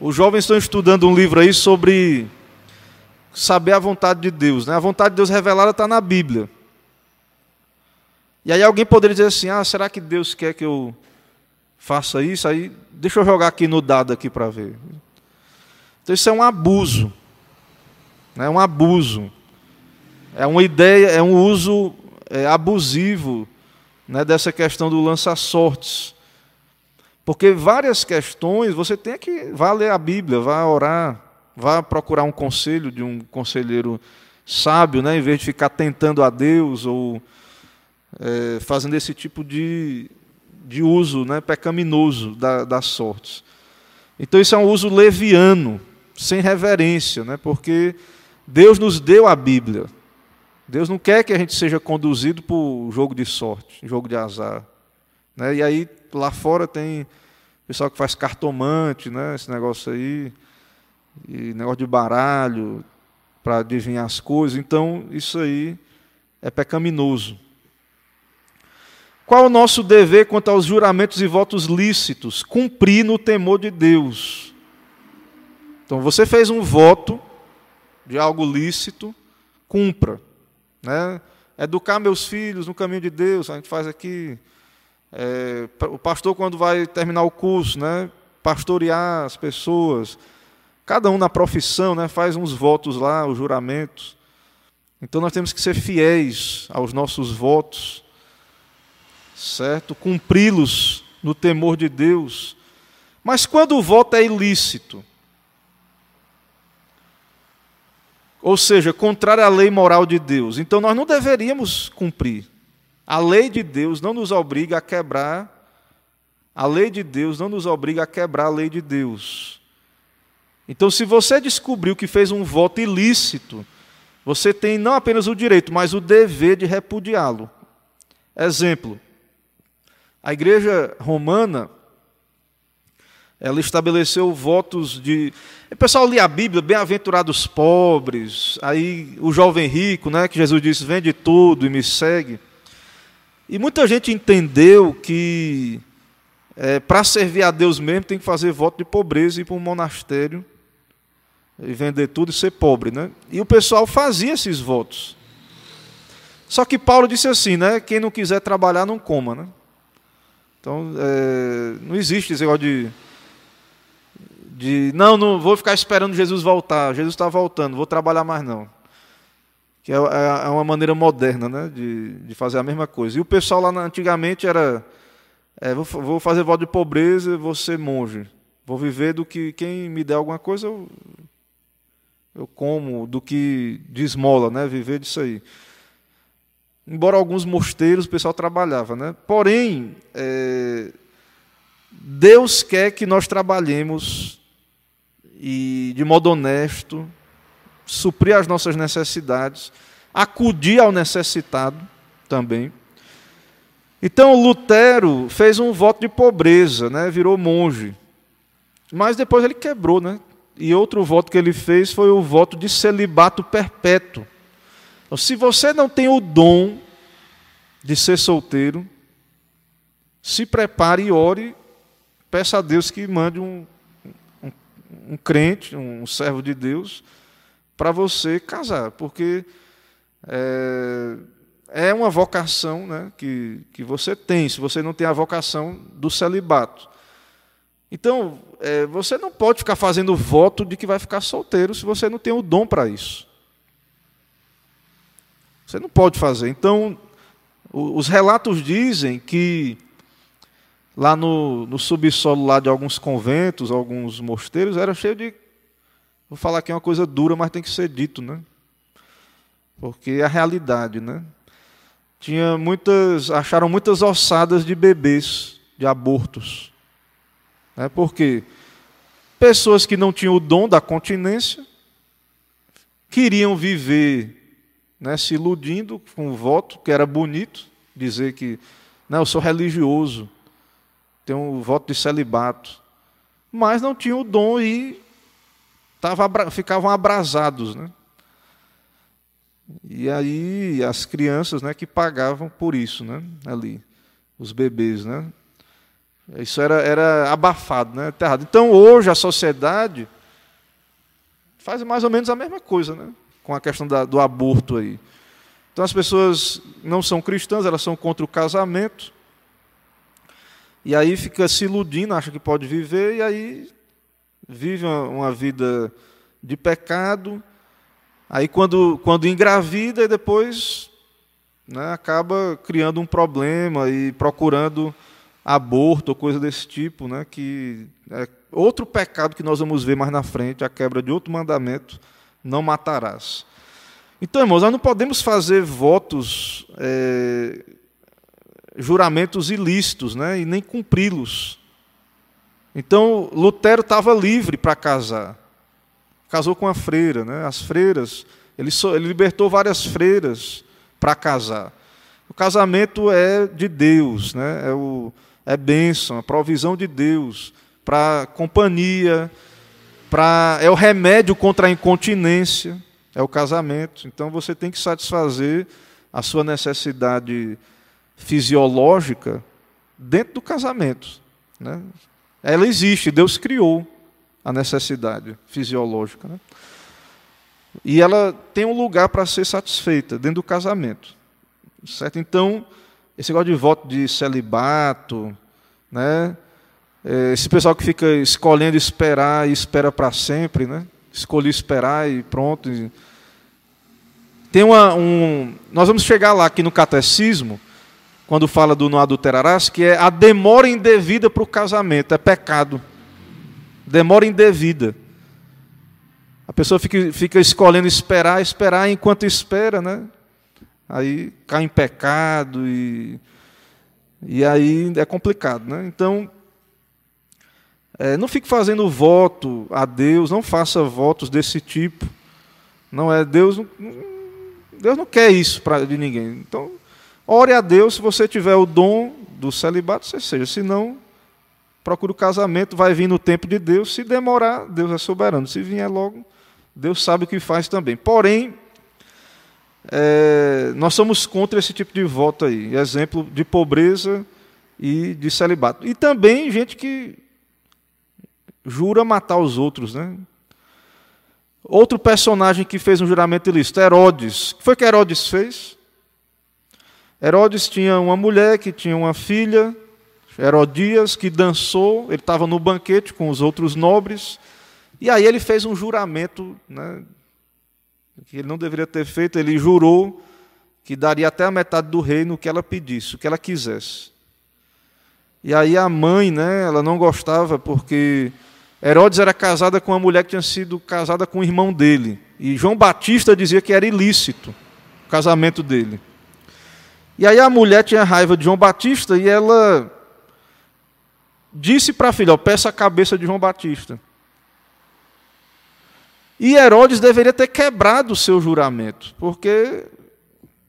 Os jovens estão estudando um livro aí sobre saber a vontade de Deus, né? A vontade de Deus revelada está na Bíblia. E aí alguém poderia dizer assim: ah, será que Deus quer que eu faça isso? Aí, deixa eu jogar aqui no dado aqui para ver. Então isso é um abuso, né? Um abuso. É uma ideia, é um uso é, abusivo, né, dessa questão do lança-sortes. Porque várias questões, você tem que... Vá ler a Bíblia, vá orar, vá procurar um conselho de um conselheiro sábio, né, em vez de ficar tentando a Deus ou é, fazendo esse tipo de, de uso, né, pecaminoso da, das sortes. Então, isso é um uso leviano, sem reverência, né, porque Deus nos deu a Bíblia. Deus não quer que a gente seja conduzido por jogo de sorte, jogo de azar, né? E aí, lá fora tem pessoal que faz cartomante, né? Esse negócio aí, e negócio de baralho, para adivinhar as coisas. Então, isso aí é pecaminoso. Qual é o nosso dever quanto aos juramentos e votos lícitos? Cumprir no temor de Deus. Então, você fez um voto de algo lícito, cumpra, né? Educar meus filhos no caminho de Deus, a gente faz aqui... É, o pastor, quando vai terminar o curso, né, pastorear as pessoas, Cada um na profissão, né, faz uns votos lá, os juramentos. Então nós temos que ser fiéis aos nossos votos, certo? Cumpri-los no temor de Deus. Mas quando o voto é ilícito, ou seja, contrário à lei moral de Deus, então nós não deveríamos cumprir. A lei de Deus não nos obriga a quebrar a lei de Deus, não nos obriga a quebrar a lei de Deus. Então, se você descobriu que fez um voto ilícito, você tem não apenas o direito, mas o dever de repudiá-lo. Exemplo, a Igreja Romana, ela estabeleceu votos de... O pessoal lia a Bíblia, bem-aventurados pobres, aí o jovem rico, né, que Jesus disse, vende tudo e me segue. E muita gente entendeu que, é, para servir a Deus mesmo, tem que fazer voto de pobreza, ir para um monastério e vender tudo e ser pobre, né? E o pessoal fazia esses votos. Só que Paulo disse assim, né? Quem não quiser trabalhar, não coma, né? Então, é, não existe esse negócio de, de... Não, não vou ficar esperando Jesus voltar. Jesus está voltando, vou trabalhar mais não. Que é, é uma maneira moderna, né, de, de fazer a mesma coisa. E o pessoal lá antigamente era... É, vou, vou fazer voto de pobreza, vou ser monge. Vou viver do que quem me der alguma coisa, eu, eu como, do que de esmola, né? Viver disso aí. Embora alguns mosteiros o pessoal trabalhava, né? Porém, é, Deus quer que nós trabalhemos e de modo honesto, suprir as nossas necessidades, acudir ao necessitado também. Então, Lutero fez um voto de pobreza, né? Virou monge. Mas depois ele quebrou, né? E outro voto que ele fez foi o voto de celibato perpétuo. Então, se você não tem o dom de ser solteiro, se prepare e ore, peça a Deus que mande um, um, um crente, um servo de Deus, para você casar, porque... É... É uma vocação, né, que, que você tem, se você não tem a vocação do celibato. Então, é, você não pode ficar fazendo voto de que vai ficar solteiro se você não tem o dom para isso. Você não pode fazer. Então, o, os relatos dizem que lá no, no subsolo lá de alguns conventos, alguns mosteiros, era cheio de... Vou falar aqui uma coisa dura, mas tem que ser dito, né? Porque é a realidade, né? Tinha muitas, acharam muitas ossadas de bebês, de abortos. Né? Por quê? Pessoas que não tinham o dom da continência, queriam viver, né, se iludindo com o voto, que era bonito, dizer que, não, eu sou religioso, tenho um voto de celibato, mas não tinham o dom e tava, ficavam abrasados, né? E aí as crianças, né, que pagavam por isso, né, ali, os bebês, né? Isso era, era abafado, né? Então hoje a sociedade faz mais ou menos a mesma coisa, né, com a questão da, do aborto aí. Então as pessoas não são cristãs, elas são contra o casamento. E aí fica se iludindo, acha que pode viver, e aí vive uma, uma vida de pecado. Aí, quando, quando engravida, depois, né, acaba criando um problema e procurando aborto ou coisa desse tipo, né, que é outro pecado que nós vamos ver mais na frente, a quebra de outro mandamento, não matarás. Então, irmãos, nós não podemos fazer votos, é, juramentos ilícitos, né, e nem cumpri-los. Então, Lutero estava livre para casar. Casou com a freira, né? As freiras, ele, so, ele libertou várias freiras para casar. O casamento é de Deus, né? é, o, é bênção, a provisão de Deus para companhia, pra, é o remédio contra a incontinência, é o casamento. Então você tem que satisfazer a sua necessidade fisiológica dentro do casamento, né? Ela existe, Deus criou a necessidade fisiológica, né? E ela tem um lugar para ser satisfeita dentro do casamento, certo? Então, esse negócio de voto de celibato, né? Esse pessoal que fica escolhendo esperar e espera para sempre, né? Escolhi esperar e pronto. Tem uma, um, nós vamos chegar lá aqui no Catecismo, quando fala do não adulterarás, que é a demora indevida para o casamento, é pecado. Demora indevida. A pessoa fica, fica escolhendo esperar, esperar, enquanto espera, né? Aí cai em pecado e, e aí é complicado, né? Então, É, não fique fazendo voto a Deus, não faça votos desse tipo. Não é Deus, não, Deus não quer isso pra, de ninguém. Então, ore a Deus, se você tiver o dom do celibato, você seja. Se não, procure o casamento, vai vir no tempo de Deus. Se demorar, Deus é soberano. Se vier logo, Deus sabe o que faz também. Porém, é, nós somos contra esse tipo de voto aí. Exemplo de pobreza e de celibato. E também gente que jura matar os outros, né? Outro personagem que fez um juramento ilícito, Herodes. O que foi que Herodes fez? Herodes tinha uma mulher que tinha uma filha, Herodias, que dançou. Ele estava no banquete com os outros nobres. E aí ele fez um juramento, né, que ele não deveria ter feito. Ele jurou que daria até a metade do reino que ela pedisse, o que ela quisesse. E aí a mãe, né, ela não gostava, porque Herodes era casada com uma mulher que tinha sido casada com o irmão dele. E João Batista dizia que era ilícito o casamento dele. E aí a mulher tinha raiva de João Batista e ela disse para a filha, ó, peça a cabeça de João Batista. E Herodes deveria ter quebrado o seu juramento, porque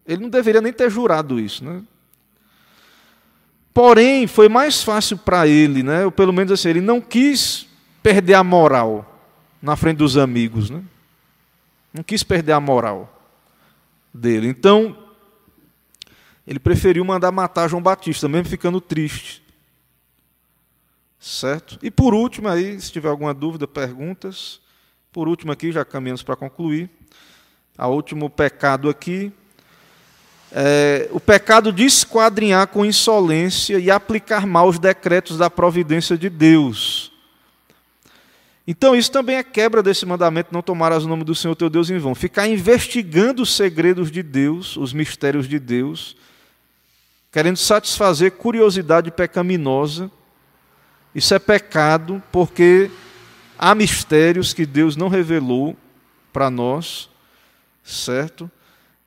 ele não deveria nem ter jurado isso, né? Porém, foi mais fácil para ele, né? Ou pelo menos assim, ele não quis perder a moral na frente dos amigos, né? Não quis perder a moral dele. Então, ele preferiu mandar matar João Batista, mesmo ficando triste. Certo? E por último, aí, se tiver alguma dúvida, perguntas. Por último aqui, já caminhamos para concluir. O último pecado aqui. É, o pecado de esquadrinhar com insolência e aplicar mal os decretos da providência de Deus. Então, isso também é quebra desse mandamento, não tomarás o nome do Senhor teu Deus em vão. Ficar investigando os segredos de Deus, os mistérios de Deus, querendo satisfazer curiosidade pecaminosa. Isso é pecado, porque há mistérios que Deus não revelou para nós, certo?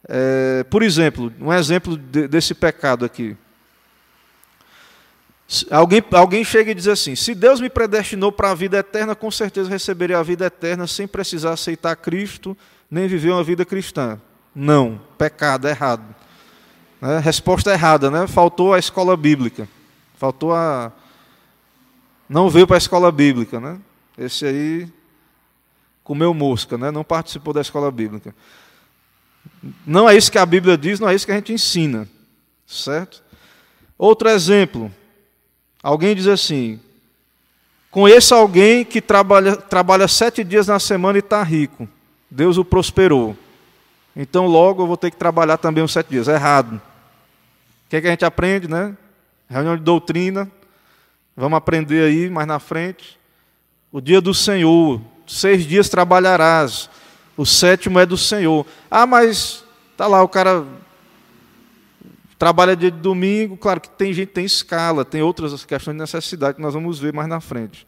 É, por exemplo, um exemplo de, desse pecado aqui. Alguém, alguém chega e diz assim, se Deus me predestinou para a vida eterna, com certeza receberei a vida eterna sem precisar aceitar Cristo, nem viver uma vida cristã. Não, pecado, errado. É, resposta errada, né? Faltou a escola bíblica. Faltou a... Não veio para a escola bíblica, né? Esse aí comeu mosca, né? Não participou da escola bíblica. Não é isso que a Bíblia diz, não é isso que a gente ensina, certo? Outro exemplo, alguém diz assim, conheço alguém que trabalha, trabalha sete dias na semana e está rico, Deus o prosperou, então logo eu vou ter que trabalhar também uns sete dias, errado. O que é que a gente aprende, né? Reunião de doutrina, vamos aprender aí mais na frente, o dia do Senhor, seis dias trabalharás, o sétimo é do Senhor. Ah, mas tá lá, o cara trabalha dia de domingo. Claro que tem gente, tem escala, tem outras questões de necessidade que nós vamos ver mais na frente.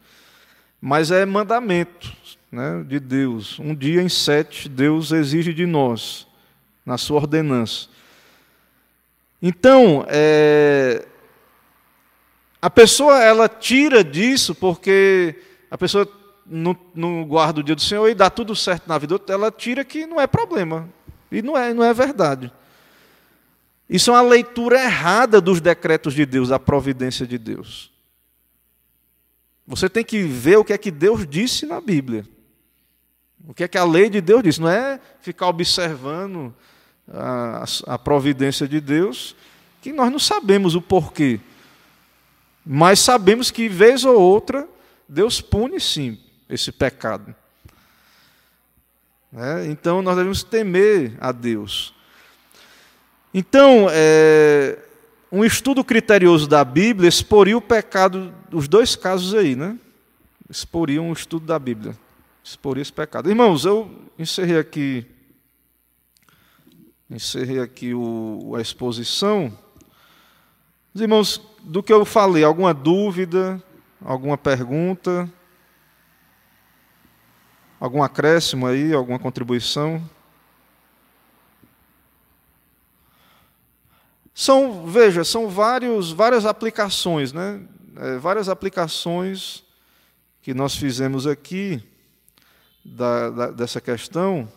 Mas é mandamento, né, de Deus. Um dia em sete, Deus exige de nós, na sua ordenança. Então, é... a pessoa, ela tira disso porque a pessoa... No, no guarda o dia do Senhor e dá tudo certo na vida, ela tira que não é problema. E não é, não é verdade. Isso é uma leitura errada dos decretos de Deus, da providência de Deus. Você tem que ver o que é que Deus disse na Bíblia. O que é que a lei de Deus disse. Não é ficar observando a, a providência de Deus, que nós não sabemos o porquê. Mas sabemos que, vez ou outra, Deus pune, sim, esse pecado. É, então, nós devemos temer a Deus. Então, é, um estudo criterioso da Bíblia exporia o pecado, os dois casos aí, né? Exporia um estudo da Bíblia, exporia esse pecado. Irmãos, eu encerrei aqui, encerrei aqui o, a exposição. Os irmãos, do que eu falei, alguma dúvida, alguma pergunta, algum acréscimo aí, alguma contribuição? São, veja, são vários, várias aplicações, né? É, várias aplicações que nós fizemos aqui da, da, dessa questão,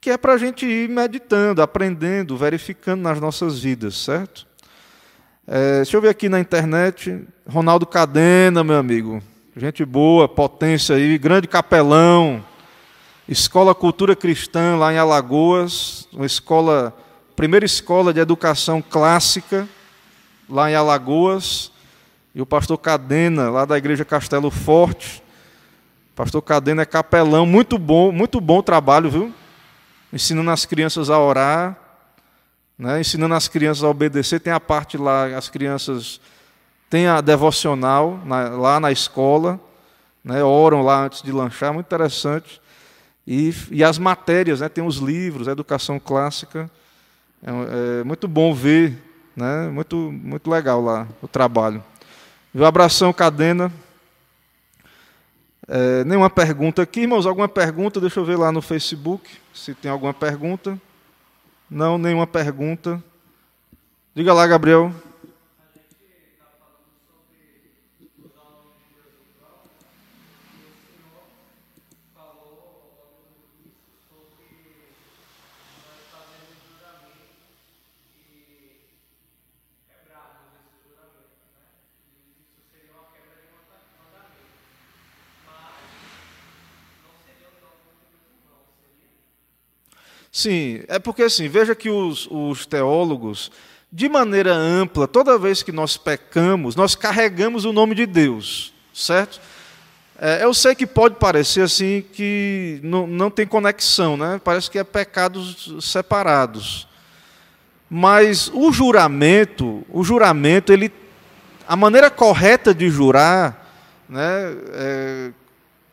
que é para a gente ir meditando, aprendendo, verificando nas nossas vidas, certo? É, deixa eu ver aqui na internet, Ronaldo Cadena, meu amigo, gente boa, potência aí, grande capelão, Escola Cultura Cristã lá em Alagoas, uma escola... primeira escola de educação clássica, lá em Alagoas, e o pastor Cadena, lá da Igreja Castelo Forte. O pastor Cadena é capelão, muito bom, muito bom trabalho, viu? Ensinando as crianças a orar, né? Ensinando as crianças a obedecer. Tem a parte lá, as crianças têm a devocional na, lá na escola, né? Oram lá antes de lanchar, muito interessante. E, e as matérias, né? Tem os livros, a educação clássica. É muito bom ver, né? muito, muito legal lá o trabalho. Um abração, Cadena. É, nenhuma pergunta aqui, irmãos? Alguma pergunta? Deixa eu ver lá no Facebook se tem alguma pergunta. Não, nenhuma pergunta. Diga lá, Gabriel. Sim, é porque assim, veja que os, os teólogos, de maneira ampla, toda vez que nós pecamos, nós carregamos o nome de Deus, certo? É, eu sei que pode parecer assim que não, não tem conexão, né? Parece que é pecados separados. Mas o juramento, o juramento, ele, a maneira correta de jurar, né, é,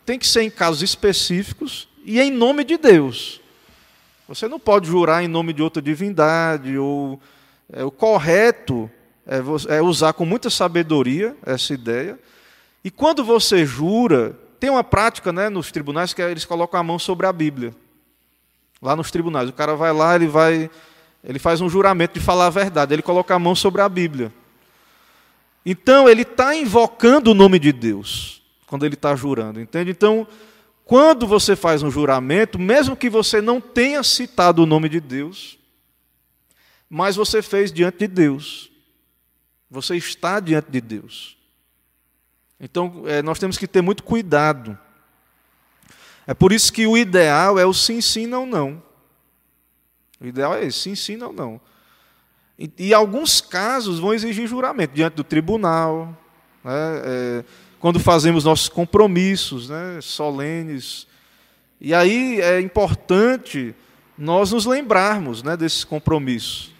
tem que ser em casos específicos e em nome de Deus. Você não pode jurar em nome de outra divindade. Ou, é, o correto é, é usar com muita sabedoria essa ideia. E quando você jura, tem uma prática, né, nos tribunais, que eles colocam a mão sobre a Bíblia. Lá nos tribunais, o cara vai lá, ele, vai, ele faz um juramento de falar a verdade, ele coloca a mão sobre a Bíblia. Então, ele está invocando o nome de Deus, quando ele está jurando, entende? Então... quando você faz um juramento, mesmo que você não tenha citado o nome de Deus, mas você fez diante de Deus, você está diante de Deus. Então, é, nós temos que ter muito cuidado. É por isso que o ideal é o sim, sim, não, não. O ideal é esse, sim, sim, não, não. E, e alguns casos vão exigir juramento, diante do tribunal, né, é, quando fazemos nossos compromissos, né, solenes. E aí é importante nós nos lembrarmos, né, desses compromissos.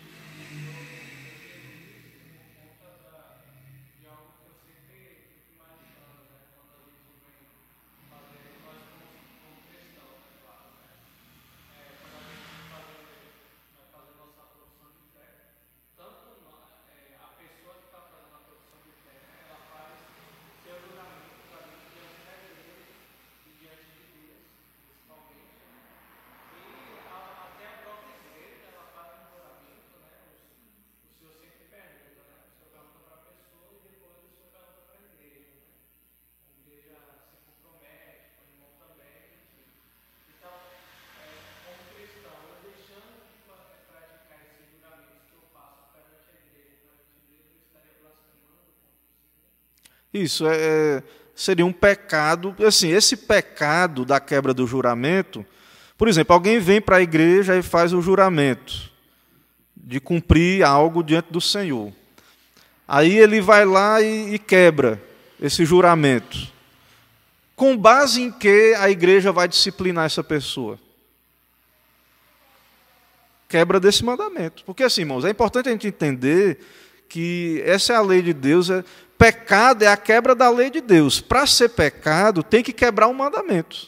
Isso é, seria um pecado, assim, esse pecado da quebra do juramento. Por exemplo, alguém vem para a igreja e faz o juramento de cumprir algo diante do Senhor. Aí ele vai lá e, e quebra esse juramento. Com base em que a igreja vai disciplinar essa pessoa? quebra desse mandamento. Porque assim, irmãos, é importante a gente entender que essa é a lei de Deus. É... Pecado é a quebra da lei de Deus. Para ser pecado, tem que quebrar um mandamento.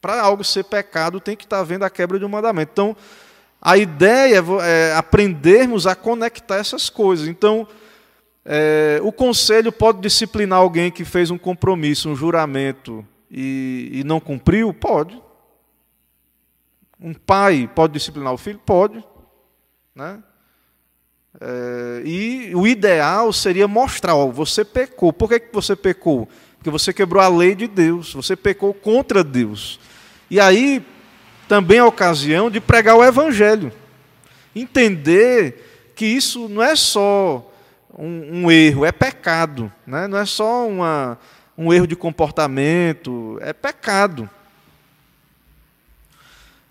Para algo ser pecado, tem que estar havendo a quebra de um mandamento. Então, a ideia é aprendermos a conectar essas coisas. Então, é, o conselho pode disciplinar alguém que fez um compromisso, um juramento, e, e não cumpriu? Pode. Um pai pode disciplinar o filho? Pode. Né? É, e o ideal seria mostrar, ó, você pecou. Por que que você pecou? Porque você quebrou a lei de Deus, você pecou contra Deus. E aí, também é a ocasião de pregar o Evangelho. Entender que isso não é só um, um erro, é pecado. Né? Não é só uma, um erro de comportamento, é pecado.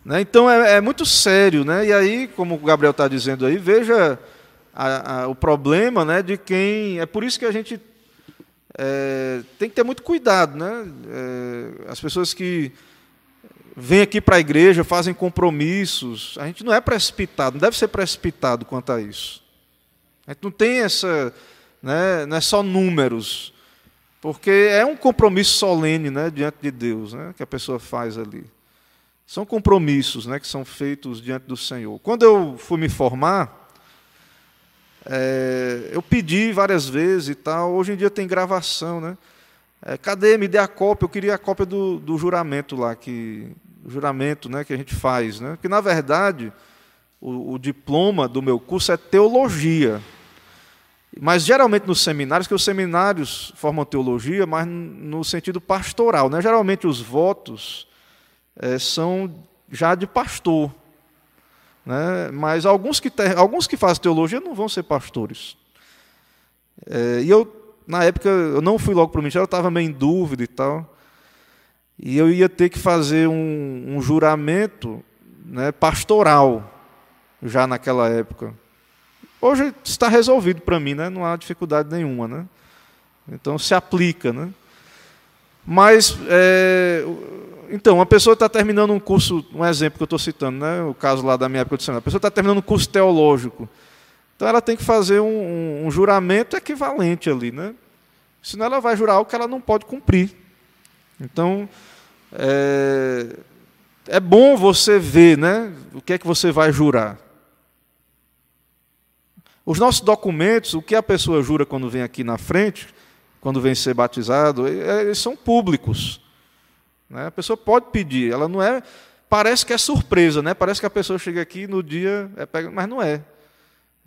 Né? Então, é, é muito sério. Né? E aí, como o Gabriel está dizendo aí, veja... A, a, o problema, né, de quem... É por isso que a gente é, tem que ter muito cuidado. Né? É, as pessoas que vêm aqui para a igreja, fazem compromissos, a gente não é precipitado, não deve ser precipitado quanto a isso. A gente não tem essa... Né, não é só números, porque é um compromisso solene, né, diante de Deus, né, que a pessoa faz ali. São compromissos, né, que são feitos diante do Senhor. Quando eu fui me formar, É, eu pedi várias vezes e tal. Hoje em dia tem gravação, né? É, cadê? Me dê a cópia. Eu queria a cópia do, do juramento lá, que o juramento, né, que a gente faz, né? Porque na verdade o, o diploma do meu curso é teologia, mas geralmente nos seminários, que os seminários formam teologia, mas no sentido pastoral, né? Geralmente os votos é, são já de pastor. Né? Mas alguns que, ter, alguns que fazem teologia não vão ser pastores. É, e eu, na época, eu não fui logo para o ministério, eu estava meio em dúvida e tal. E eu ia ter que fazer um, um juramento, né, pastoral, já naquela época. Hoje está resolvido para mim, né? Não há dificuldade nenhuma. Né? Então, se aplica. Né? Mas... É, então, uma pessoa está terminando um curso, um exemplo que eu estou citando, né? O caso lá da minha época de seminário, a pessoa está terminando um curso teológico, então ela tem que fazer um, um, um juramento equivalente ali, né? Senão ela vai jurar algo que ela não pode cumprir. Então, é, é bom você ver, né, o que é que você vai jurar. Os nossos documentos, o que a pessoa jura quando vem aqui na frente, quando vem ser batizado, eles são públicos. A pessoa pode pedir, ela não é. Parece que é surpresa, né? Parece que a pessoa chega aqui no dia, é pega, mas não é.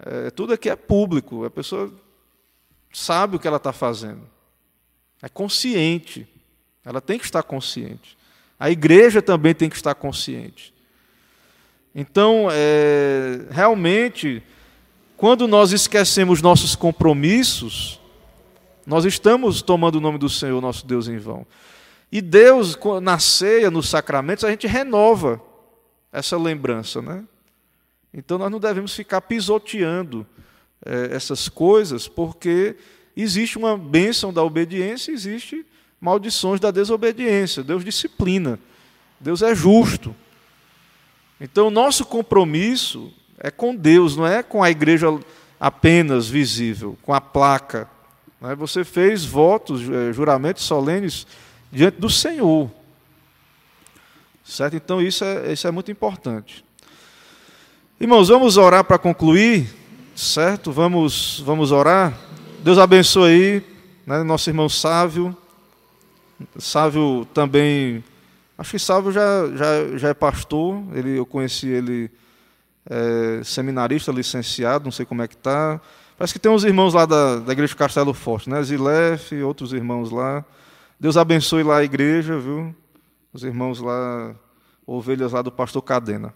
É. Tudo aqui é público, a pessoa sabe o que ela está fazendo, é consciente, ela tem que estar consciente. A igreja também tem que estar consciente. Então, é, realmente, quando nós esquecemos nossos compromissos, nós estamos tomando o nome do Senhor, nosso Deus, em vão. E Deus, na ceia, nos sacramentos, a gente renova essa lembrança. Né? Então, nós não devemos ficar pisoteando eh, essas coisas, porque existe uma bênção da obediência e existe maldições da desobediência. Deus disciplina, Deus é justo. Então, o nosso compromisso é com Deus, não é com a igreja apenas visível, com a placa. Né? Você fez votos, juramentos solenes, diante do Senhor. Certo? Então, isso é, isso é muito importante. Irmãos, vamos orar para concluir, certo? Vamos, vamos orar. Deus abençoe aí, né, nosso irmão Sávio. Sávio também... Acho que Sávio já, já, já é pastor. Ele, eu conheci ele é, seminarista, licenciado, não sei como é que está. Parece que tem uns irmãos lá da, da Igreja Castelo Forte, né? Zilef e outros irmãos lá. Deus abençoe lá a igreja, viu? Os irmãos lá, ovelhas lá do pastor Cadena.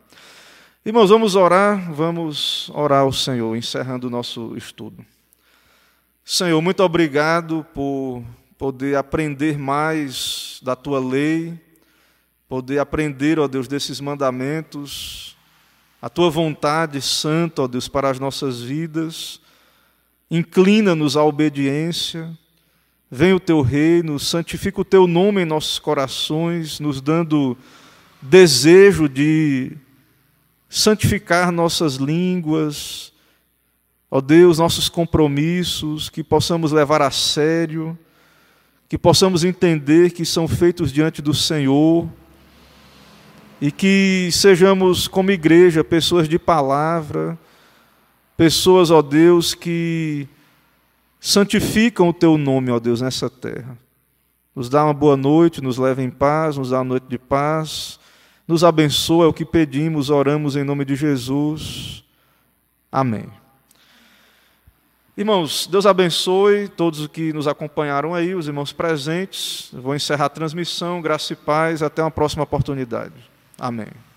Irmãos, vamos orar, vamos orar ao Senhor, encerrando o nosso estudo. Senhor, muito obrigado por poder aprender mais da Tua lei, poder aprender, ó Deus, desses mandamentos, a Tua vontade santa, ó Deus, para as nossas vidas. Inclina-nos à obediência. Venha o Teu reino, santifica o Teu nome em nossos corações, nos dando desejo de santificar nossas línguas, ó Deus, nossos compromissos, que possamos levar a sério, que possamos entender que são feitos diante do Senhor e que sejamos, como igreja, pessoas de palavra, pessoas, ó Deus, que santificam o Teu nome, ó Deus, nessa terra. Nos dá uma boa noite, nos leva em paz, nos dá uma noite de paz, nos abençoa, é o que pedimos, oramos em nome de Jesus. Amém. Irmãos, Deus abençoe todos os que nos acompanharam aí, os irmãos presentes. Eu vou encerrar a transmissão, graça e paz, até uma próxima oportunidade. Amém.